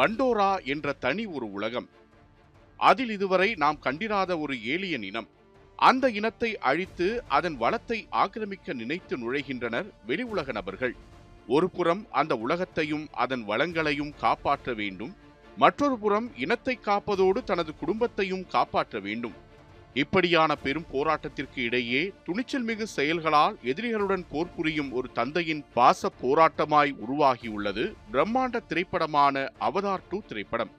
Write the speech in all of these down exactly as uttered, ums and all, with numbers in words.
Pandora என்ற தனி ஒரு உலகம். அதில் இதுவரை நாம் கண்டிராத ஒரு ஏலியன் இனம். அந்த இனத்தை அழித்து அதன் வளத்தை ஆக்கிரமிக்க நினைத்து நுழைகின்றனர் வெளி உலக நபர்கள். ஒரு புறம் அந்த உலகத்தையும் அதன் வளங்களையும் காப்பாற்ற வேண்டும், மற்றொரு புறம் இனத்தை காப்பதோடு தனது குடும்பத்தையும் காப்பாற்ற வேண்டும். இப்படியான பெரும் போராட்டத்திற்கு இடையே துணிச்சல் மிகு செயல்களால் எதிரிகளுடன் போர் புரியும் ஒரு தந்தையின் பாச போராட்டமாய் உருவாகியுள்ளது பிரம்மாண்ட திரைப்படமான அவதார் டூ திரைப்படம்.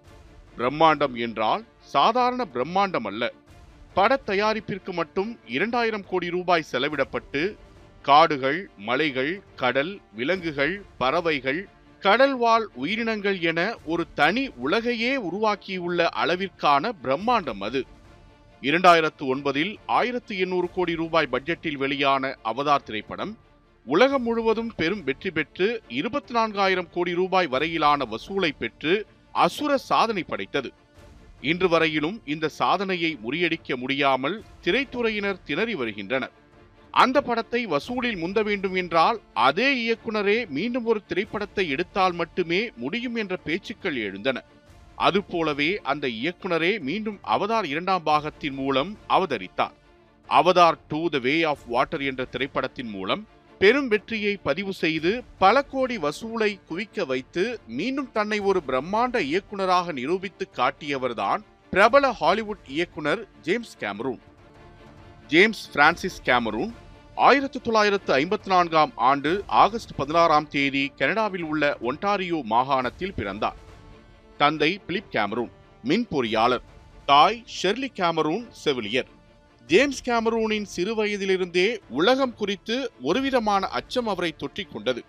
பிரம்மாண்டம் என்றால் சாதாரண பிரம்மாண்டம் அல்ல. பட தயாரிப்பிற்கு மட்டும் இரண்டாயிரம் கோடி ரூபாய் செலவிடப்பட்டு காடுகள், மலைகள், கடல், விலங்குகள், பறவைகள், கடல்வாழ் உயிரினங்கள் என ஒரு தனி உலகையே உருவாக்கியுள்ள அளவிற்கான பிரம்மாண்டம் அது. இரண்டாயிரத்து ஒன்பதில் ஆயிரத்து எண்ணூறு கோடி ரூபாய் பட்ஜெட்டில் வெளியான அவதார் திரைப்படம் உலகம் முழுவதும் பெரும் வெற்றி பெற்று இருபத்தி நான்காயிரம் கோடி ரூபாய் வரையிலான வசூலை பெற்று அசுர சாதனை படைத்தது. இன்று வரையிலும் இந்த சாதனையை முறியடிக்க முடியாமல் திரைத்துறையினர் திணறி வருகின்றனர். அந்த படத்தை வசூலில் முந்த வேண்டும் என்றால் அதே இயக்குனரே மீண்டும் ஒரு திரைப்படத்தை எடுத்தால் மட்டுமே முடியும் என்ற பேச்சுக்கள் எழுந்தன. அதுபோலவே அந்த இயக்குனரே மீண்டும் அவதார் இரண்டாம் பாகத்தின் மூலம் அவதரித்தார். Avatar two the way of water என்ற திரைப்படத்தின் மூலம் பெரும் வெற்றியை பதிவு செய்து பல கோடி வசூலை குவிக்க வைத்து மீண்டும் தன்னை ஒரு பிரம்மாண்ட இயக்குனராக நிரூபித்து காட்டியவர்தான் பிரபல ஹாலிவுட் இயக்குனர் James Cameron. James Francis Cameron ஆயிரத்தி தொள்ளாயிரத்து ஐம்பத்தி நான்காம் ஆண்டு ஆகஸ்ட் பதினாறாம் தேதி கனடாவில் உள்ள ஒன்டாரியோ மாகாணத்தில் பிறந்தார். தந்தை பிலிப் கேமரூன் மின் பொறியாளர், தாய் ஷெர்லி கேமரூன் செவிலியர். ஜேம்ஸ் கேமரூனின் சிறு வயதிலிருந்தே உலகம் குறித்து ஒருவிதமான அச்சம் அவரை தொற்றிக் கொண்டது.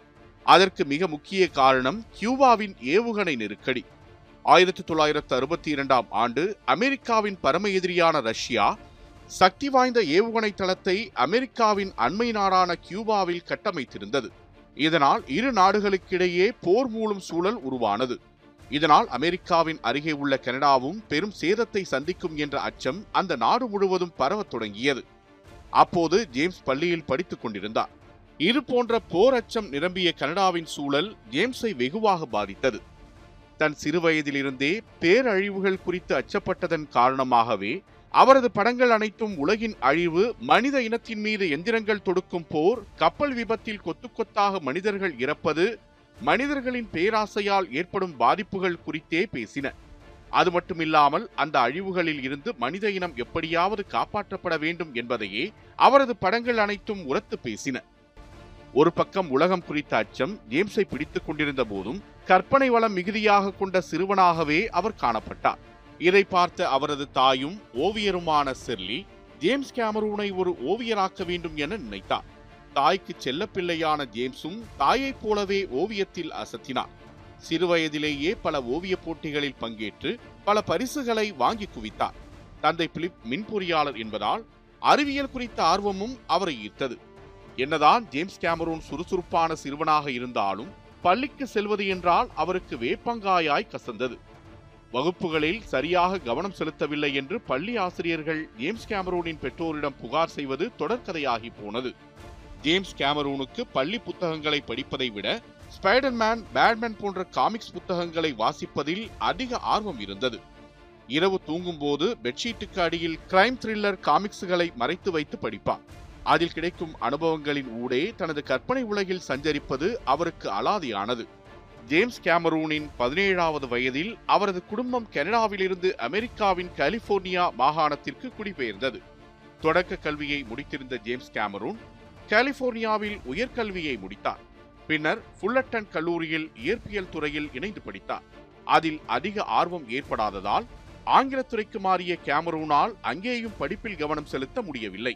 அதற்கு மிக முக்கிய காரணம் கியூபாவின் ஏவுகணை நெருக்கடி. ஆயிரத்தி தொள்ளாயிரத்து அறுபத்தி இரண்டாம் ஆண்டு அமெரிக்காவின் பரம எதிரியான ரஷ்யா சக்தி வாய்ந்த ஏவுகணை தளத்தை அமெரிக்காவின் அண்மை நாடான கியூபாவில் கட்டமைத்திருந்தது. இதனால் இரு நாடுகளுக்கிடையே போர் மூலம் சூழல் உருவானது. இதனால் அமெரிக்காவின் அருகே உள்ள கனடாவும் பெரும் சேதத்தை சந்திக்கும் என்ற அச்சம் அந்த நாடு முழுவதும் பரவத் தொடங்கியது. அப்போது ஜேம்ஸ் பள்ளியில் படித்துக் கொண்டிருந்தார். இது போன்ற போர் அச்சம் நிரம்பிய கனடாவின் சூழல் ஜேம்ஸை வெகுவாக பாதித்தது. தன் சிறுவயதிலிருந்தே பேரழிவுகள் குறித்து அச்சப்பட்டதன் காரணமாகவே அவரது படங்கள் அனைத்தும் உலகின் அழிவு, மனித இனத்தின் மீது எந்திரங்கள் தொடுக்கும் போர், கப்பல் விபத்தில் கொத்து கொத்தாக மனிதர்கள் இறப்பது, மனிதர்களின் பேராசையால் ஏற்படும் பாதிப்புகள் குறித்தே பேசின. அது மட்டுமில்லாமல் அந்த அழிவுகளில் இருந்து மனித இனம் எப்படியாவது காப்பாற்றப்பட வேண்டும் என்பதையே அவரது படங்கள் அனைத்தும் உரத்து பேசின. ஒரு பக்கம் உலகம் குறித்த அச்சம் ஜேம்ஸை பிடித்துக் கொண்டிருந்த போதும் கற்பனை வளம் மிகுதியாக கொண்ட சிறுவனாகவே அவர் காணப்பட்டார். இதை பார்த்த அவரது தாயும் ஓவியருமான செர்லி ஜேம்ஸ் கேமரூனை ஒரு ஓவியராக்க வேண்டும் என நினைத்தார். தாய்க்கு செல்லப்பிள்ளையான ஜேம்ஸும் தாயைப் போலவே ஓவியத்தில் அசத்தினார். சிறுவயதிலேயே பல ஓவிய போட்டிகளில் பங்கேற்று பல பரிசுகளை வாங்கி குவித்தார். தந்தை பிலிப் மின்பொறியாளர் என்பதால் அறிவியல் குறித்த ஆர்வமும் அவரை ஈர்த்தது. என்னதான் ஜேம்ஸ் கேமரூன் சுறுசுறுப்பான சிறுவனாக இருந்தாலும் பள்ளிக்கு செல்வது என்றால் அவருக்கு வேப்பங்காயாய் கசந்தது. வகுப்புகளில் சரியாக கவனம் செலுத்தவில்லை என்று பள்ளி ஆசிரியர்கள் ஜேம்ஸ் கேமரூனின் பெற்றோரிடம் புகார் செய்வது தொடர்கதையாகி போனது. ஜேம்ஸ் கேமரூனுக்கு பள்ளி புத்தகங்களை படிப்பதை விட ஸ்பைடர்மேன், பேட்மேன் போன்ற காமிக்ஸ் புத்தகங்களை வாசிப்பதில் அதிக ஆர்வம் இருந்தது. இரவு தூங்கும்போது பெட்ஷீட்டுக்கு அடியில் கிரைம் த்ரில்லர் காமிக்ஸுகளை மறைத்து வைத்து படிப்பார். அதில் கிடைக்கும் அனுபவங்களின் ஊடே தனது கற்பனை உலகில் சஞ்சரிப்பது அவருக்கு அலாதியானது. ஜேம்ஸ் கேமரூனின் பதினேழாவது வயதில் அவரது குடும்பம் கனடாவிலிருந்து அமெரிக்காவின் கலிபோர்னியா மாகாணத்திற்கு குடிபெயர்ந்தது. தொடக்க கல்வியை முடித்திருந்த ஜேம்ஸ் கேமரூன் கலிபோர்னியாவில் உயர்கல்வியை முடித்தார். பின்னர் ஃபுல்லட்டன் கல்லூரியில் இயற்பியல் துறையில் இணைந்து படித்தார். அதில் அதிக ஆர்வம் ஏற்படாததால் ஆங்கிலத்துறைக்கு மாறிய கேமரூனால் அங்கேயும் படிப்பில் கவனம் செலுத்த முடியவில்லை.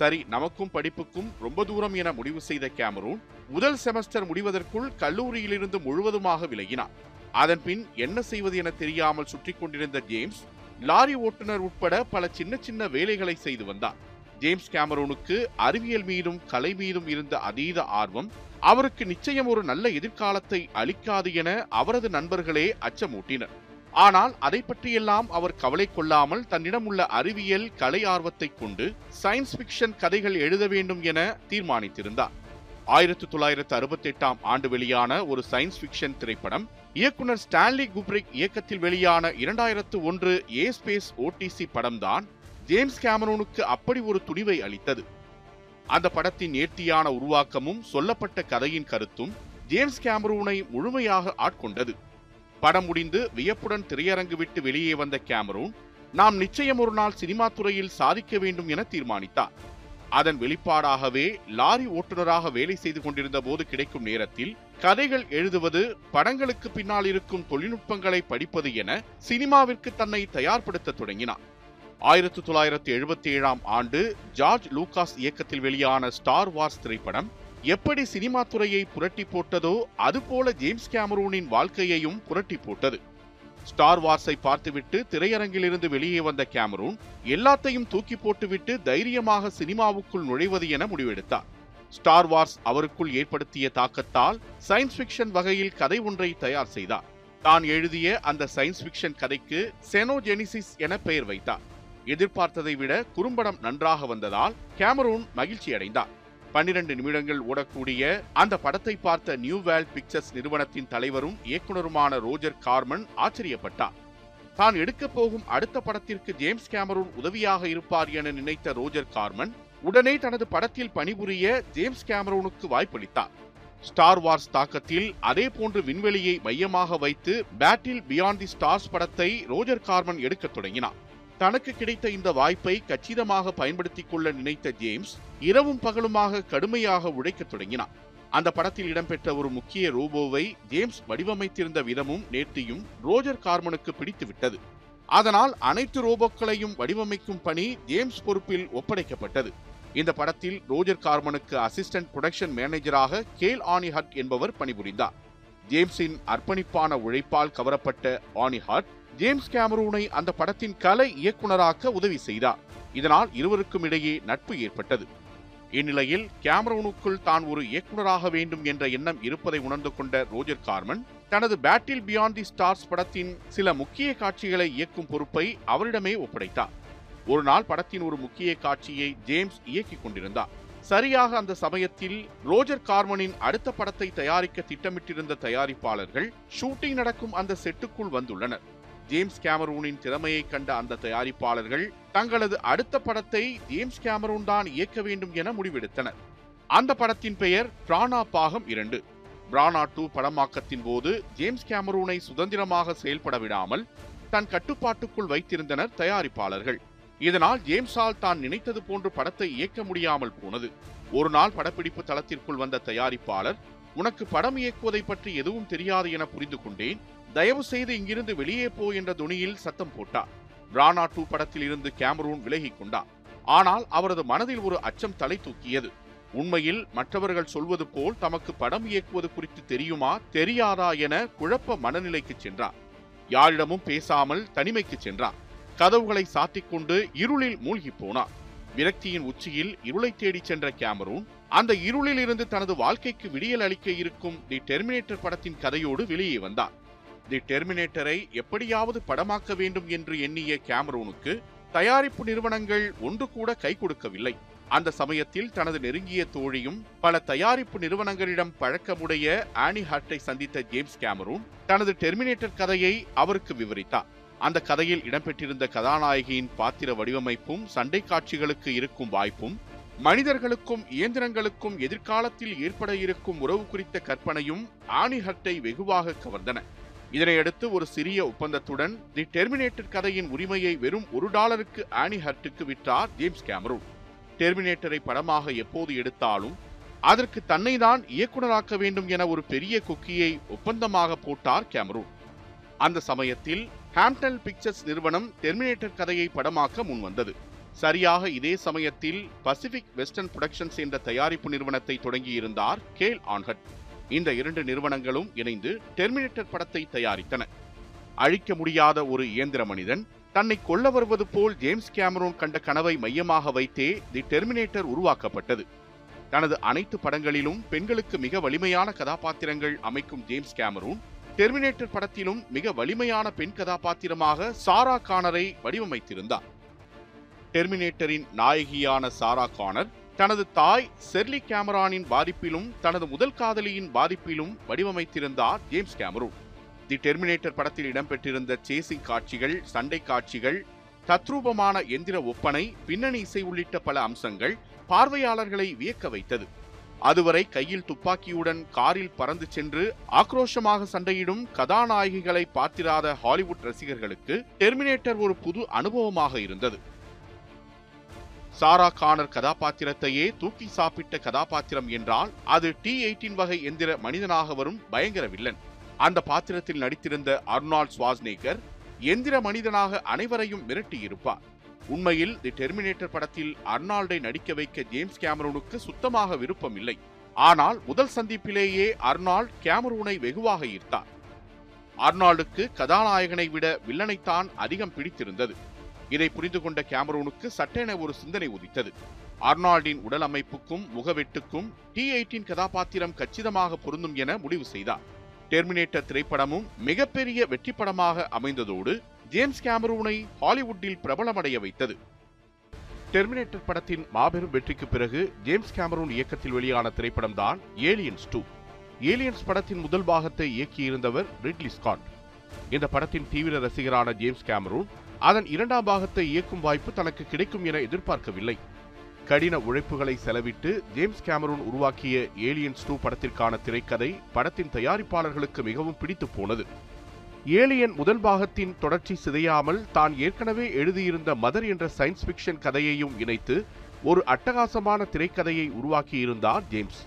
சரி, நமக்கும் படிப்புக்கும் ரொம்ப தூரம் என முடிவு செய்த கேமரூன் முதல் செமஸ்டர் முடிவதற்குள் கல்லூரியிலிருந்து முழுவதுமாக விலகினார். அதன்பின் என்ன செய்வது என தெரியாமல் சுற்றி கொண்டிருந்த ஜேம்ஸ் லாரி ஓட்டுநர் உட்பட பல சின்ன சின்ன வேலைகளை செய்து வந்தார். ஜேம்ஸ் கேமரூனுக்கு அறிவியல் மீதும் கலை மீதும் இருந்த அதீத ஆர்வம் அவருக்கு நிச்சயம் ஒரு நல்ல எதிர்காலத்தை அளிக்காது என அவரது நண்பர்களே அச்சமூட்டினர். ஆனால் அதை பற்றியெல்லாம் அவர் கவலை கொள்ளாமல் தன்னிடம் உள்ள அறிவியல் கலை ஆர்வத்தை கொண்டு சயின்ஸ் ஃபிக்ஷன் கதைகள் எழுத வேண்டும் என தீர்மானித்திருந்தார். ஆயிரத்தி தொள்ளாயிரத்தி அறுபத்தி எட்டாம் ஆண்டு வெளியான ஒரு சயின்ஸ் ஃபிக்ஷன் திரைப்படம். இயக்குனர் ஸ்டான்லி குப்ரிக் இயக்கத்தில் வெளியான இரண்டாயிரத்து ஒன்று ஏ ஸ்பேஸ் ஓடிசி படம்தான் ஜேம்ஸ் கேமரூனுக்கு அப்படி ஒரு துணிவை அளித்தது. அந்த படத்தின் நேர்த்தியான உருவாக்கமும் சொல்லப்பட்ட கதையின் கருத்தும் ஜேம்ஸ் கேமரூனை முழுமையாக ஆட்கொண்டது. படம் முடிந்து வியப்புடன் திரையரங்கு விட்டு வெளியே வந்த கேமரூன், நாம் நிச்சயம் ஒரு நாள் சினிமா துறையில் சாதிக்க வேண்டும் என தீர்மானித்தார். அதன் வெளிப்பாடாகவே லாரி ஓட்டுநராக வேலை செய்து கொண்டிருந்த போது கிடைக்கும் நேரத்தில் கதைகள் எழுதுவது, படங்களுக்கு பின்னால் இருக்கும் தொழில்நுட்பங்களை படிப்பது என சினிமாவிற்கு தன்னை தயார்படுத்த தொடங்கினார். ஆயிரத்தி தொள்ளாயிரத்தி எழுபத்தி ஏழாம் ஆண்டு ஜார்ஜ் லூகாஸ் இயக்கத்தில் வெளியான ஸ்டார் வார்ஸ் திரைப்படம் எப்படி சினிமா துறையை புரட்டி போட்டதோ அதுபோல ஜேம்ஸ் கேமரூனின் வாழ்க்கையையும் புரட்டி போட்டது. ஸ்டார் வார்ஸை பார்த்துவிட்டு திரையரங்கிலிருந்து வெளியே வந்த கேமரூன் எல்லாத்தையும் தூக்கி போட்டுவிட்டு தைரியமாக சினிமாவுக்குள் நுழைவது என முடிவெடுத்தார். ஸ்டார் வார்ஸ் அவருக்குள் ஏற்படுத்திய தாக்கத்தால் சயின்ஸ் ஃபிக்ஷன் வகையில் கதை ஒன்றை தயார் செய்தார். தான் எழுதிய அந்த சயின்ஸ் ஃபிக்ஷன் கதைக்கு செனோஜெனிசிஸ் என பெயர் வைத்தார். எதிர்பார்த்ததை விட குறும்படம் நன்றாக வந்ததால் கேமரூன் மகிழ்ச்சி அடைந்தார். பன்னிரண்டு நிமிடங்கள் ஓடக்கூடிய அந்த படத்தை பார்த்த நியூ வேர்ல்ட் பிக்சர்ஸ் நிறுவனத்தின் தலைவரும் இயக்குனருமான ரோஜர் கார்மன் ஆச்சரியப்பட்டார். தான் எடுக்கப் போகும் அடுத்த படத்திற்கு ஜேம்ஸ் கேமரூன் உதவியாக இருப்பார் என நினைத்த ரோஜர் கார்மன் உடனே தனது படத்தில் பணிபுரிய ஜேம்ஸ் கேமரூனுக்கு வாய்ப்பளித்தார். ஸ்டார் வார்ஸ் தாக்கத்தில் அதே போன்று விண்வெளியை மையமாக வைத்து பேட்டில் பியாண்ட் தி ஸ்டார்ஸ் படத்தை ரோஜர் கார்மன் எடுக்க தொடங்கினார். தனக்கு கிடைத்த இந்த வாய்ப்பை கச்சிதமாக பயன்படுத்திக் கொள்ள நினைத்த ஜேம்ஸ் இரவும் பகலுமாக கடுமையாக உழைக்க தொடங்கினார். அந்த படத்தில் இடம்பெற்ற ஒரு முக்கிய ரோபோவை ஜேம்ஸ் வடிவமைத்திருந்த விதமும் நேர்த்தியும் ரோஜர் கார்மனுக்கு பிடித்துவிட்டது. அதனால் அனைத்து ரோபோக்களையும் வடிவமைக்கும் பணி ஜேம்ஸ் பொறுப்பில் ஒப்படைக்கப்பட்டது. இந்த படத்தில் ரோஜர் கார்மனுக்கு அசிஸ்டன்ட் புரொடக்ஷன் மேனேஜராக கேல் ஆனி ஹர்ட் என்பவர் பணிபுரிந்தார். ஜேம்ஸின் அர்ப்பணிப்பான உழைப்பால் கவரப்பட்ட ஆனி ஹர்ட் ஜேம்ஸ் கேமரூனை அந்த படத்தின் கலை இயக்குனராக உதவி செய்தார். இதனால் இருவருக்கும் இடையே நட்பு ஏற்பட்டது. இந்நிலையில் கேமரூனுக்குள் தான் ஒரு இயக்குனராக வேண்டும் என்ற எண்ணம் இருப்பதை உணர்ந்து கொண்ட ரோஜர் கார்மன் தனது பேட்டில் பியாண்ட் தி ஸ்டார்ஸ் படத்தின் சில முக்கிய காட்சிகளை இயக்கும் பொறுப்பை அவரிடமே ஒப்படைத்தார். ஒரு நாள் படத்தின் ஒரு முக்கிய காட்சியை ஜேம்ஸ் இயக்கிக் கொண்டிருந்தார். சரியாக அந்த சமயத்தில் ரோஜர் கார்மனின் அடுத்த படத்தை தயாரிக்க திட்டமிட்டிருந்த தயாரிப்பாளர்கள் ஷூட்டிங் நடக்கும் அந்த செட்டுக்குள் வந்துள்ளனர். ஜேம்ஸ் கேமரூனின் திறமையை கண்ட அந்த தயாரிப்பாளர்கள் தங்களது அடுத்த படத்தை ஜேம்ஸ் கேமரூன் தான் இயக்க வேண்டும் என முடிவெடுத்தனர். அந்த படத்தின் பெயர் பிராணா பாகம் இரண்டு. பிராணா டூ படமாக்கத்தின் போது ஜேம்ஸ் கேமரூனை சுதந்திரமாக செயல்பட விடாமல் தன் கட்டுப்பாட்டுக்குள் வைத்திருந்தனர் தயாரிப்பாளர்கள். இதனால் ஜேம்ஸால் தான் நினைத்தது போன்று படத்தை இயக்க முடியாமல் போனது. ஒரு நாள் படப்பிடிப்பு தளத்திற்குள் வந்த தயாரிப்பாளர், உனக்கு படம் இயக்குவதை பற்றி எதுவும் தெரியாது என புரிந்து கொண்டேன், தயவு செய்து இங்கிருந்து வெளியே போ என்ற துணியில் சத்தம் போட்டார். பிராணா டூ படத்தில் இருந்து கேமரூன் விலகி கொண்டார். ஆனால் அவரது மனதில் ஒரு அச்சம் தலை தூக்கியது. உண்மையில் மற்றவர்கள் சொல்வது போல் தமக்கு படம் இயக்குவது குறித்து தெரியுமா தெரியாதா என குழப்ப மனநிலைக்கு சென்றார். யாரிடமும் பேசாமல் தனிமைக்கு சென்றார். கதவுகளை சாத்திக் கொண்டு இருளில் மூழ்கி போனார். விரக்தியின் உச்சியில் இருளை தேடி சென்ற கேமரூன் அந்த இருளில் இருந்து தனது வாழ்க்கைக்கு விடியல் அளிக்க இருக்கும் தி டெர்மினேட்டர் படத்தின் கதையோடு வெளியே வந்தார். தி டெர்மினேட்டரை எப்படியாவது படமாக்க வேண்டும் என்று எண்ணிய கேமரூனுக்கு தயாரிப்பு நிறுவனங்கள் ஒன்று கூட கை கொடுக்கவில்லை. அந்த சமயத்தில் தனது நெருங்கிய தோழியும் பல தயாரிப்பு நிறுவனங்களிடம் பழக்கமுடைய ஆனி ஹர்ட்டை சந்தித்த ஜேம்ஸ் கேமரூன் தனது டெர்மினேட்டர் கதையை அவருக்கு விவரித்தார். அந்த கதையில் இடம்பெற்றிருந்த கதாநாயகியின் பாத்திர வடிவமைப்பும் சண்டை காட்சிகளுக்கு இருக்கும் வாய்ப்பும் மனிதர்களுக்கும் இயந்திரங்களுக்கும் எதிர்காலத்தில் ஏற்பட இருக்கும் உறவு குறித்த கற்பனையும் ஆனி ஹர்ட்டை வெகுவாக கவர்ந்தன. இதனையடுத்து ஒரு சிறிய ஒப்பந்தத்துடன் தி டெர்மினேட்டர் கதையின் உரிமையை வெறும் ஒரு டாலருக்கு ஆனி ஹர்ட்டுக்கு விற்றார் ஜேம்ஸ் கேமரூன். டெர்மினேட்டரை படமாக எப்போது எடுத்தாலும் அதற்கு தன்னை தான் இயக்குனராக்க வேண்டும் என ஒரு பெரிய கொக்கியை ஒப்பந்தமாக போட்டார் கேமரூன். அந்த சமயத்தில் ஹாம்டன் பிக்சர்ஸ் நிறுவனம் டெர்மினேட்டர் கதையை படமாக்க முன்வந்தது. சரியாக இதே சமயத்தில் பசிபிக் வெஸ்டர்ன் புரொடக்ஷன்ஸ் என்ற தயாரிப்பு நிறுவனத்தை தொடங்கியிருந்தார் கேல் ஆன் ஹர்ட். இந்த இரண்டு நிறுவனங்களும் இணைந்து டெர்மினேட்டர் படத்தை தயாரித்தன. அழிக்க முடியாத ஒரு இயந்திர மனிதன் தன்னை கொல்ல வருவது போல் ஜேம்ஸ் கேமரூன் கண்ட கனவை மையமாக வைத்தே தி டெர்மினேட்டர் உருவாக்கப்பட்டது. தனது அனைத்து படங்களிலும் பெண்களுக்கு மிக வலிமையான கதாபாத்திரங்கள் அமைக்கும் ஜேம்ஸ் கேமரூன் டெர்மினேட்டர் படத்திலும் மிக வலிமையான பெண் கதாபாத்திரமாக சாரா கானரை வடிவமைத்திருந்தார். டெர்மினேட்டரின் நாயகியான சாரா கானர் தனது தாய் ஷெர்லி கேமரானின் பாதிப்பிலும் தனது முதல் காதலியின் பாதிப்பிலும் வடிவமைத்திருந்தார் ஜேம்ஸ் கேமரூன். தி டெர்மினேட்டர் படத்தில் இடம்பெற்றிருந்த சேசிங் காட்சிகள், சண்டை காட்சிகள், தத்ரூபமான எந்திர ஒப்பனை, பின்னணி இசை உள்ளிட்ட பல அம்சங்கள் பார்வையாளர்களை வியக்க வைத்தது. அதுவரை கையில் துப்பாக்கியுடன் காரில் பறந்து சென்று ஆக்ரோஷமாக சண்டையிடும் கதாநாயகிகளை பார்த்திராத ஹாலிவுட் ரசிகர்களுக்கு டெர்மினேட்டர் ஒரு புது அனுபவமாக இருந்தது. சாரா கானர் கதாபாத்திரத்தையே தூக்கி சாப்பிட்ட கதாபாத்திரம் என்றால் அது டி எய்ட்டீன் வகை எந்திர மனிதனாக வரும் பயங்கர வில்லன். அந்த பாத்திரத்தில் நடித்திருந்த அர்னால்ட் ஸ்வாஸ்நேகர் எந்திர மனிதனாக அனைவரையும் மிரட்டியிருப்பார். உண்மையில் தி டெர்மினேட்டர் படத்தில் அர்னால்டை நடிக்க வைக்க ஜேம்ஸ் கேமரூனுக்கு சுத்தமாக விருப்பம் இல்லை. ஆனால் முதல் சந்திப்பிலேயே அர்னால்ட் கேமரூனை வெகுவாக ஈர்த்தார். அர்னால்டுக்கு கதாநாயகனை விட வில்லனைத்தான் அதிகம் பிடித்திருந்தது. இதை புரிந்து கொண்ட கேமரூனுக்கு சட்டென ஒரு சிந்தனை உதித்தது. அர்னால்டின் உடல் அமைப்புக்கும் முகவெட்டுக்கும் டி எய்ட்டீன் கதாபாத்திரம் கச்சிதமாக பொருந்தும் என முடிவு செய்தார். டெர்மினேட்டர் திரைப்படமும் மிகப்பெரிய வெற்றி படமாக அமைந்ததோடு ஜேம்ஸ் கேமரூனை ஹாலிவுட்டில் பிரபலமடைய வைத்தது. டெர்மினேட்டர் படத்தின் மாபெரும் வெற்றிக்கு பிறகு ஜேம்ஸ் கேமரூன் இயக்கத்தில் வெளியான திரைப்படம்தான் ஏலியன்ஸ் டூ. ஏலியன்ஸ் படத்தின் முதல் பாகத்தை இயக்கியிருந்தவர் ரிட்லி ஸ்காட். இந்த படத்தின் தீவிர ரசிகரான ஜேம்ஸ் கேமரூன் அதன் இரண்டாம் பாகத்தை இயக்கும் வாய்ப்பு தனக்கு கிடைக்கும் என எதிர்பார்க்கவில்லை. கடின உழைப்புகளை செலவிட்டு ஜேம்ஸ் கேமரூன் உருவாக்கிய ஏலியன்ஸ் டூ படத்திற்கான திரைக்கதை படத்தின் தயாரிப்பாளர்களுக்கு மிகவும் பிடித்து போனது. ஏலியன் முதல் பாகத்தின் தொடர்ச்சி சிதையாமல் தான் ஏற்கனவே எழுதியிருந்த மதர் என்ற சயின்ஸ் ஃபிக்ஷன் கதையையும் இணைத்து ஒரு அட்டகாசமான திரைக்கதையை உருவாக்கியிருந்தார் ஜேம்ஸ்.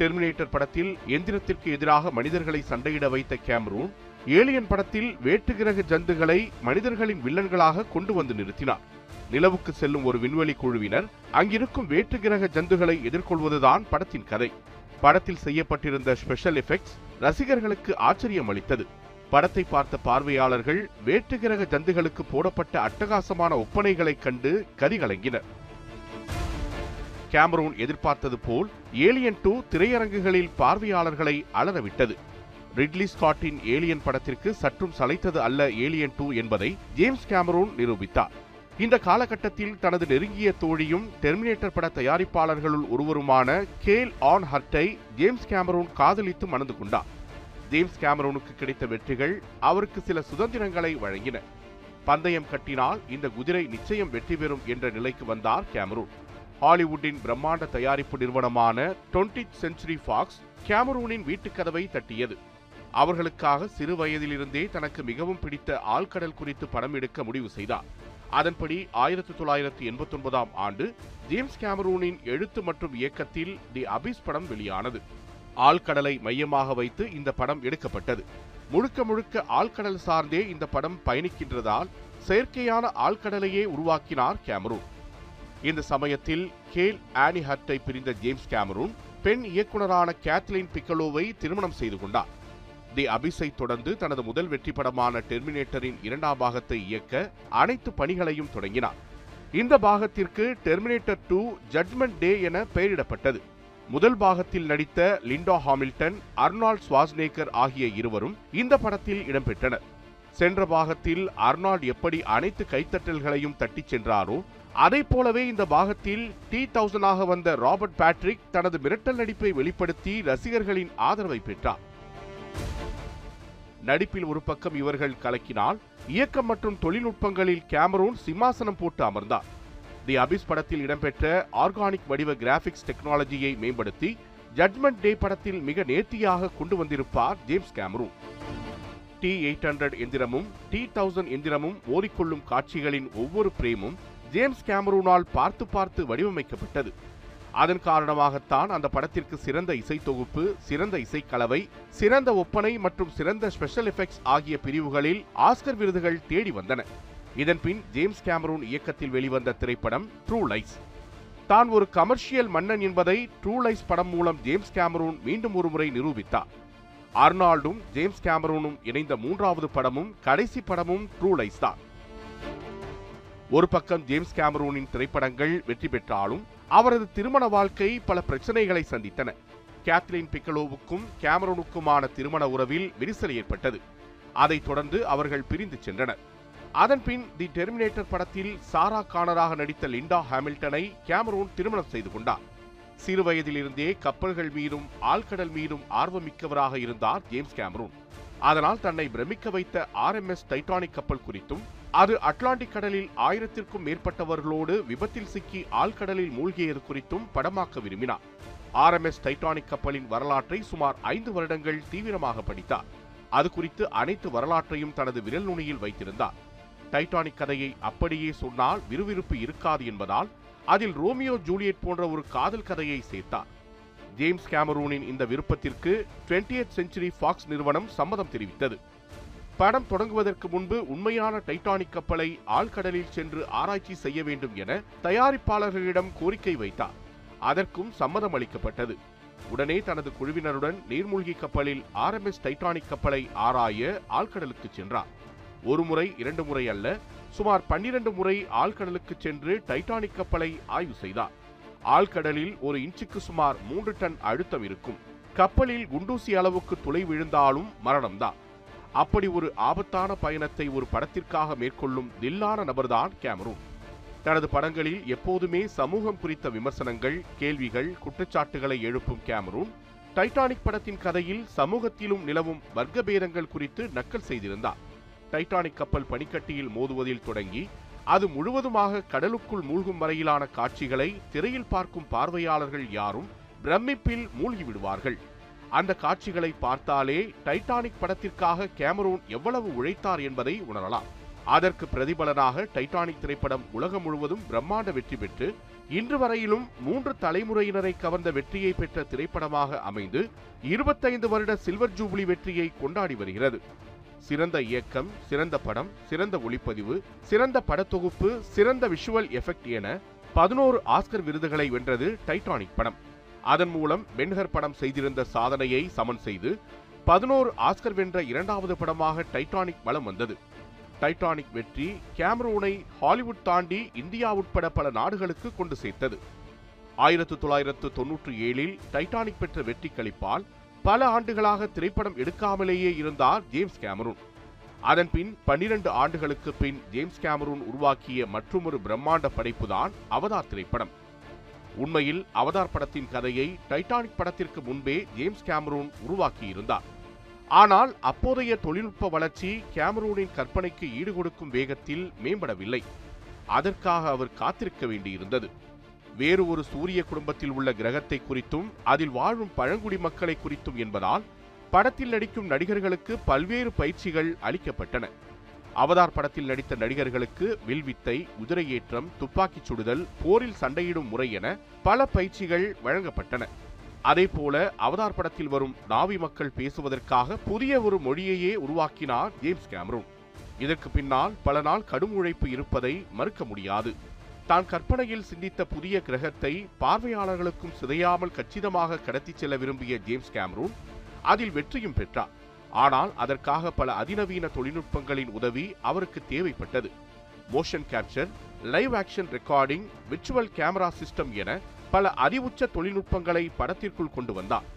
டெர்மினேட்டர் படத்தில் எந்திரத்திற்கு எதிராக மனிதர்களை சண்டையிட வைத்த கேமரூன் ஏலியன் படத்தில் வேற்றுகிரக ஜந்துகளை மனிதர்களின் வில்லன்களாக கொண்டு வந்து நிறுத்தினார். நிலவுக்கு செல்லும் ஒரு விண்வெளி குழுவினர் அங்கிருக்கும் வேற்று கிரக ஜந்துகளை எதிர்கொள்வதுதான் படத்தின் கதை. படத்தில் செய்யப்பட்டிருந்த ஸ்பெஷல் எஃபெக்ட்ஸ் ரசிகர்களுக்கு ஆச்சரியம் அளித்தது. படத்தை பார்த்த பார்வையாளர்கள் வேற்று கிரக ஜந்துகளுக்கு போடப்பட்ட அட்டகாசமான ஒப்பனைகளை கண்டு கதிகலங்கினர். கேமரூன் எதிர்பார்த்தது போல் ஏலியன் டூ திரையரங்குகளில் பார்வையாளர்களை அலறவிட்டது. ரிட்லி ஸ்காட்டின் ஏலியன் படத்திற்கு சற்றும் சளைத்தது அல்ல ஏலியன் டூ என்பதை ஜேம்ஸ் கேமரூன் நிரூபித்தார். இந்த காலகட்டத்தில் தனது நெருங்கிய தோழியும் டெர்மினேட்டர் பட தயாரிப்பாளர்களுள் ஒருவருமான கேல் ஆன் ஹர்ட்டை ஜேம்ஸ் கேமரூன் காதலித்து மணந்து கொண்டார். ஜேம்ஸ் கேமரூனுக்கு கிடைத்த வெற்றிகள் அவருக்கு சில சுதந்திரங்களை வழங்கின. பந்தயம் கட்டினால் இந்த குதிரை நிச்சயம் வெற்றி பெறும் என்ற நிலைக்கு வந்தார் கேமரூன். ஹாலிவுட்டின் பிரம்மாண்ட தயாரிப்பு நிறுவனமான ட்வென்டியத் சென்ச்சுரி ஃபாக்ஸ் கேமரூனின் வீட்டுக்கதவை தட்டியது. அவர்களுக்காக சிறு வயதிலிருந்தே தனக்கு மிகவும் பிடித்த ஆழ்கடல் குறித்து படம் எடுக்க முடிவு செய்தார். அதன்படி ஆயிரத்தி தொள்ளாயிரத்தி எண்பத்தி ஒன்பதாம் ஆண்டு ஜேம்ஸ் கேமரூனின் எழுத்து மற்றும் இயக்கத்தில் தி அபிஸ் படம் வெளியானது. ஆழ்கடலை மையமாக வைத்து இந்த படம் எடுக்கப்பட்டது. முழுக்க முழுக்க ஆழ்கடல் சார்ந்தே இந்த படம் பயணிக்கின்றதால் செயற்கையான ஆழ்கடலையே உருவாக்கினார் கேமரூன். இந்த சமயத்தில் கேல் ஆனி ஹர்ட்டை பிரிந்த ஜேம்ஸ் கேமரூன் பெண் இயக்குநரான கேத்லின் பிக்கலோவை திருமணம் செய்து கொண்டார். தி அபிஸை தொடர்ந்து தனது முதல் வெற்றி படமான டெர்மினேட்டரின் இரண்டாம் பாகத்தை இயக்க அனைத்து பணிகளையும் தொடங்கினார். இந்த பாகத்திற்கு டெர்மினேட்டர் டூ ஜட்மெண்ட் டே என பெயரிடப்பட்டது. முதல் பாகத்தில் நடித்த லிண்டா ஹாமில்டன், அர்னால்ட் ஸ்வாஸ்நேகர் ஆகிய இருவரும் இந்த படத்தில் இடம்பெற்றனர். சென்ற பாகத்தில் அர்னால்ட் எப்படி அனைத்து கைத்தட்டல்களையும் தட்டி சென்றாரோ அதை போலவே இந்த பாகத்தில் டி தௌசண்ட் ஆக வந்த ராபர்ட் பேட்ரிக் தனது மிரட்டல் நடிப்பை வெளிப்படுத்தி ரசிகர்களின் ஆதரவை பெற்றார். நடிப்பில் ஒரு பக்கம் இவர்கள் கலக்கினால் இயக்கம் மற்றும் தொழில்நுட்பங்களில் கேமரூன் சிம்மாசனம் போட்டு அமர்ந்தார். தி அபிஸ் படத்தில் இடம்பெற்ற ஆர்கானிக் வடிவ கிராபிக்ஸ் டெக்னாலஜியை மேம்படுத்தி ஜட்மெண்ட் டே படத்தில் மிக நேர்த்தியாக கொண்டு வந்திருப்பார் James Cameron. T eight hundred எந்திரமும் டி தௌசண்ட் எந்திரமும் ஓடிக்கொள்ளும் காட்சிகளின் ஒவ்வொரு பிரேமும் ஜேம்ஸ் கேமரூனால் பார்த்து பார்த்து வடிவமைக்கப்பட்டது. அதன் காரணமாகத்தான் அந்த படத்திற்கு சிறந்த இசை தொகுப்பு, சிறந்த இசைக்கலவை, சிறந்த ஒப்பனை மற்றும் சிறந்த ஸ்பெஷல் எஃபெக்ட்ஸ் ஆகிய பிரிவுகளில் ஆஸ்கர் விருதுகள் தேடி வந்தன. இதன்பின் ஜேம்ஸ் கேமரூன் இயக்கத்தில் வெளிவந்த திரைப்படம் ட்ரூ லைஸ். தான் ஒரு கமர்ஷியல் மன்னன் என்பதை ட்ரூ லைஸ் படம் மூலம் ஜேம்ஸ் கேமரூன் மீண்டும் ஒருமுறை நிரூபித்தார். அர்னால்டும் ஜேம்ஸ் கேமரூனும் இணைந்த மூன்றாவது படமும் கடைசி படமும் ட்ரூ லைஸ் தான். ஒரு பக்கம் ஜேம்ஸ் கேமரூனின் திரைப்படங்கள் வெற்றி பெற்றாலும் அவரது திருமண வாழ்க்கை பல பிரச்சனைகளை சந்தித்தன. கேத்லின் பிக்கலோவுக்கும் கேமரூனுக்குமான திருமண உறவில் விரிசல் ஏற்பட்டது. அதைத் தொடர்ந்து அவர்கள் பிரிந்து சென்றனர். அதன்பின் தி டெர்மினேட்டர் படத்தில் சாரா கானராக நடித்த லிண்டா ஹாமில்டனை கேமரூன் திருமணம் செய்து கொண்டார். சிறு வயதிலிருந்தே கப்பல்கள் மீதும் ஆழ்கடல் மீதும் ஆர்வமிக்கவராக இருந்தார் ஜேம்ஸ் கேமரூன். அதனால் தன்னை பிரமிக்க வைத்த ஆர் எம் எஸ் டைட்டானிக் கப்பல் குறித்தும், அது அட்லாண்டிக் கடலில் ஆயிரத்திற்கும் மேற்பட்டவர்களோடு விபத்தில் சிக்கி ஆழ்கடலில் மூழ்கியது குறித்தும் படமாக்க விரும்பினார். ஆர் எம் எஸ் டைட்டானிக் கப்பலின் வரலாற்றை சுமார் ஐந்து வருடங்கள் தீவிரமாக படித்தார். அது குறித்து அனைத்து வரலாற்றையும் தனது விரல் நுனியில் வைத்திருந்தார். டைட்டானிக் கதையை அப்படியே சொன்னால் விறுவிறுப்பு இருக்காது என்பதால் அதில் ரோமியோ ஜூலியட் போன்ற ஒரு காதல் கதையை சேர்த்தார். ஜேம்ஸ் கேமரூனின் இந்த விருப்பத்திற்கு ட்வென்டியத் செஞ்சுரி ஃபாக்ஸ் நிறுவனம் சம்மதம் தெரிவித்தது. படம் தொடங்குவதற்கு முன்பு உண்மையான டைட்டானிக் கப்பலை ஆழ்கடலில் சென்று ஆராய்ச்சி செய்ய வேண்டும் என தயாரிப்பாளர்களிடம் கோரிக்கை வைத்தார். அதற்கும் சம்மதம் அளிக்கப்பட்டது. உடனே தனது குழுவினருடன் நீர்மூழ்கி கப்பலில் ஆர் எம் எஸ் டைட்டானிக் கப்பலை ஆராய ஆழ்கடலுக்கு சென்றார். ஒரு முறை இரண்டு முறை அல்ல, சுமார் பன்னிரண்டு முறை ஆழ்கடலுக்கு சென்று டைட்டானிக் கப்பலை ஆய்வு செய்தார். ஆழ்கடலில் ஒரு இன்ச்சுக்கு சுமார் மூன்று டன் அழுத்தம் இருக்கும். கப்பலில் குண்டூசி அளவுக்கு துளை விழுந்தாலும் மரணம்தான். அப்படி ஒரு ஆபத்தான பயணத்தை ஒரு படத்திற்காக மேற்கொள்ளும் தில்லான நபர்தான் கேமரூன். தனது படங்களில் எப்போதுமே சமூகம் குறித்த விமர்சனங்கள், கேள்விகள், குற்றச்சாட்டுகளை எழுப்பும் கேமரூன் டைட்டானிக் படத்தின் கதையில் சமூகத்திலும் நிலவும் வர்க்க பேதங்கள் குறித்து நக்கல் செய்திருந்தார். டைட்டானிக் கப்பல் பனிக்கட்டியில் மோதுவதில் தொடங்கி அது முழுவதுமாக கடலுக்குள் மூழ்கும் வரையிலான காட்சிகளை திரையில் பார்க்கும் பார்வையாளர்கள் யாரும் பிரமிப்பில் மூழ்கிவிடுவார்கள். அந்த காட்சிகளை பார்த்தாலே டைட்டானிக் படத்திற்காக கேமரூன் எவ்வளவு உழைத்தார் என்பதை உணரலாம். அதற்கு பிரதிபலனாக டைட்டானிக் திரைப்படம் உலகம் முழுவதும் பிரம்மாண்ட வெற்றி பெற்று இன்று வரையிலும் மூன்று தலைமுறையினரை கவர்ந்த வெற்றியை பெற்ற திரைப்படமாக அமைந்து இருபத்தைந்து வருட சில்வர் ஜூப்ளி வெற்றியை கொண்டாடி வருகிறது. சிறந்த இயக்கம், சிறந்த படம், சிறந்த ஒளிப்பதிவு, சிறந்த படத்தொகுப்பு, சிறந்த விஷுவல் எஃபெக்ட் என பதினோரு ஆஸ்கர் விருதுகளை வென்றது டைட்டானிக் படம். அதன் மூலம் பென்ஹர் படம் செய்திருந்த சாதனையை சமன் செய்து பதினோரு ஆஸ்கர் வென்ற இரண்டாவது படமாக டைட்டானிக் வலம் வந்தது. டைட்டானிக் வெற்றி கேமரூனை ஹாலிவுட் தாண்டி இந்தியா உட்பட பல நாடுகளுக்கு கொண்டு சேர்த்தது. ஆயிரத்து தொள்ளாயிரத்து தொன்னூற்றி ஏழில் டைட்டானிக் பெற்ற வெற்றி களிப்பால் பல ஆண்டுகளாக திரைப்படம் எடுக்காமலேயே இருந்தார் ஜேம்ஸ் கேமரூன். அதன்பின் பன்னிரண்டு ஆண்டுகளுக்கு பின் ஜேம்ஸ் கேமரூன் உருவாக்கிய மற்றொரு பிரம்மாண்ட படைப்புதான் அவதார் திரைப்படம். உண்மையில் அவதார் படத்தின் கதையை டைட்டானிக் படத்திற்கு முன்பே ஜேம்ஸ் கேமரூன் உருவாக்கியிருந்தார். ஆனால் அப்போதைய தொழில்நுட்ப வளர்ச்சி கேமரூனின் கற்பனைக்கு ஈடுகொடுக்கும் வேகத்தில் மேம்படவில்லை. அதற்காக அவர் காத்திருக்க வேண்டியிருந்தது. வேறு ஒரு சூரிய குடும்பத்தில் உள்ள கிரகத்தை குறித்தும் அதில் வாழும் பழங்குடி மக்களை குறித்தும் என்பதால் படத்தில் நடிக்கும் நடிகர்களுக்கு பல்வேறு பயிற்சிகள் அளிக்கப்பட்டன. அவதார் படத்தில் நடித்த நடிகர்களுக்கு வில்வித்தை, குதிரையேற்றம், துப்பாக்கிச் சுடுதல், போரில் சண்டையிடும் முறை என பல பயிற்சிகள் வழங்கப்பட்டன. அதேபோல அவதார் படத்தில் வரும் நாவி மக்கள் பேசுவதற்காக புதிய ஒரு மொழியையே உருவாக்கினார் ஜேம்ஸ் கேமரூன். இதற்கு பின்னால் பல நாள் கடும் உழைப்பு இருப்பதை மறுக்க முடியாது. தான் கற்பனையில் சிந்தித்த புதிய கிரகத்தை பார்வையாளர்களுக்கும் சிதையாமல் கச்சிதமாக கடத்தி செல்ல விரும்பிய ஜேம்ஸ் கேமரூன் அதில் வெற்றியும் பெற்றார். ஆனால் அதற்காக பல அதிநவீன தொழில்நுட்பங்களின் உதவி அவருக்கு தேவைப்பட்டது. Motion capture, live action recording, virtual camera system என பல அறிவுச்ச தொழில்நுட்பங்களை படத்திற்குள் கொண்டு வந்தார்.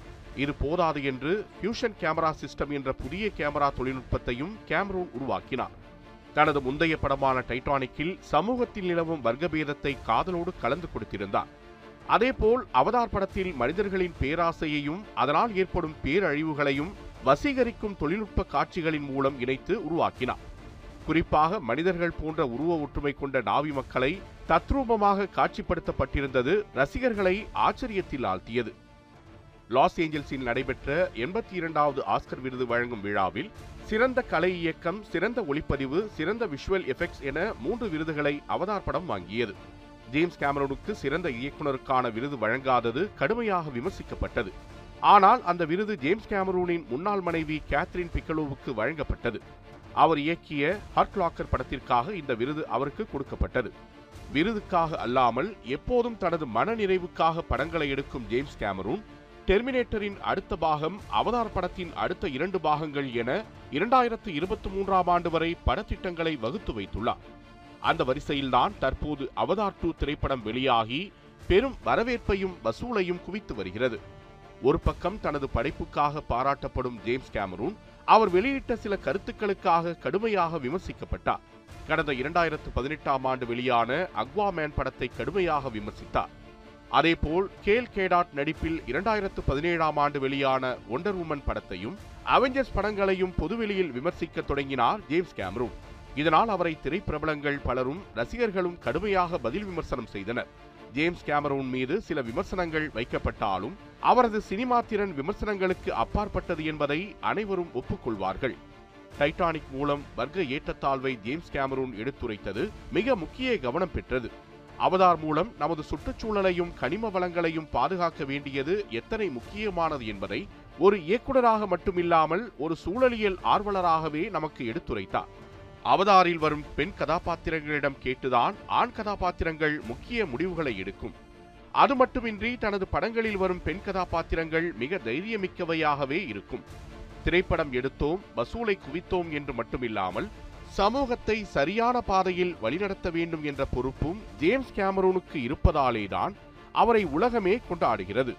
இது போதாது என்று ஃபியூஷன் கேமரா சிஸ்டம் என்ற புதிய கேமரா தொழில்நுட்பத்தையும் கேமரூன் உருவாக்கினார். தனது முந்தைய படமான டைட்டானிக்கில் சமூகத்தில் நிலவும் வர்க்கபேதத்தை காதலோடு கலந்து கொடுத்திருந்தார். அதேபோல் அவதார் படத்தில் மனிதர்களின் பேராசையையும் அதனால் ஏற்படும் பேரழிவுகளையும் வசீகரிக்கும் தொழில்நுட்ப காட்சிகளின் மூலம் இணைத்து உருவாக்கினார். குறிப்பாக மனிதர்கள் போன்ற உருவ ஒற்றுமை கொண்ட நாவி மக்களை தத்ரூபமாக காட்சிப்படுத்தப்பட்டிருந்தது ரசிகர்களை ஆச்சரியத்தில் ஆழ்த்தியது. லாஸ் ஏஞ்சல்ஸில் நடைபெற்ற எண்பத்தி இரண்டாவது ஆஸ்கர் விருது வழங்கும் விழாவில் சிறந்த கலை இயக்கம், சிறந்த ஒளிப்பதிவு, சிறந்த விஷுவல் எஃபெக்ட்ஸ் என மூன்று விருதுகளை அவதார் படம் வாங்கியது. ஜேம்ஸ் கேமரூனுக்கு சிறந்த இயக்குநருக்கான விருது வழங்காதது கடுமையாக விமர்சிக்கப்பட்டது. ஆனால் அந்த விருது ஜேம்ஸ் கேமரூனின் முன்னாள் மனைவி கேத்ரின் பிக்கலோவுக்கு வழங்கப்பட்டது. அவர் இயக்கிய ஹார்ட் லாக்கர் படத்திற்காக இந்த விருது அவருக்கு கொடுக்கப்பட்டது. விருதுக்காக அல்லாமல் எப்போதும் தனது மன நிறைவுக்காக படங்களை எடுக்கும் ஜேம்ஸ் கேமரூன் டெர்மினேட்டரின் அடுத்த பாகம், அவதார் படத்தின் அடுத்த இரண்டு பாகங்கள் என இரண்டாயிரத்து இருபத்தி மூன்றாம் ஆண்டு வரை படத்திட்டங்களை வகுத்து வைத்துள்ளார். அந்த வரிசையில்தான் தற்போது அவதார் டூ திரைப்படம் வெளியாகி பெரும் வரவேற்பையும் வசூலையும் குவித்து வருகிறது. ஒரு பக்கம் தனது படைப்புக்காக பாராட்டப்படும் ஜேம்ஸ் கேமரூன் அவர் வெளியிட்ட சில கருத்துக்களுக்காக கடுமையாக விமர்சிக்கப்பட்டார். கடந்த இரண்டாயிரத்து பதினெட்டாம் ஆண்டு வெளியான அக்வாமேன் படத்தை கடுமையாக விமர்சித்தார். அதேபோல் கேல் கேடாட் நடிப்பில் இரண்டாயிரத்து பதினேழாம் ஆண்டு வெளியான ஒண்டர் உமன் படத்தையும் அவெஞ்சர்ஸ் படங்களையும் பொதுவெளியில் விமர்சிக்க தொடங்கினார் ஜேம்ஸ் கேமரூன். இதனால் அவரை திரைப்பிரபலங்கள் பலரும் ரசிகர்களும் கடுமையாக பதில் விமர்சனம் செய்தனர். ஜேம்ஸ் கேமரூன் மீது சில விமர்சனங்கள் வைக்கப்பட்டாலும் அவரது சினிமா திறன் விமர்சனங்களுக்கு அப்பாற்பட்டது என்பதை அனைவரும் ஒப்புக்கொள்வார்கள். டைட்டானிக் மூலம் வர்க்க ஏற்றத்தாழ்வை ஜேம்ஸ் கேமரூன் எடுத்துரைத்தது மிக முக்கிய கவனம் பெற்றது. அவதார் மூலம் நமது சுற்றுச்சூழலையும் கனிம வளங்களையும் பாதுகாக்க வேண்டியது எத்தனை முக்கியமானது என்பதை ஒரு இயக்குநராக மட்டுமில்லாமல் ஒரு சூழலியல் ஆர்வலராகவே நமக்கு எடுத்துரைத்தார். அவதாரில் வரும் பெண் கதாபாத்திரங்களிடம் கேட்டுதான் ஆண் கதாபாத்திரங்கள் முக்கிய முடிவுகளை எடுக்கும். அது மட்டுமின்றி தனது படங்களில் வரும் பெண் கதாபாத்திரங்கள் மிக தைரியமிக்கவையாகவே இருக்கும். திரைப்படம் எடுத்தோம், வசூலை குவித்தோம் என்று மட்டுமில்லாமல் சமூகத்தை சரியான பாதையில் வழிநடத்த வேண்டும் என்ற பொறுப்பும் ஜேம்ஸ் கேமரூனுக்கு இருப்பதாலேதான் அவரை உலகமே கொண்டாடுகிறது.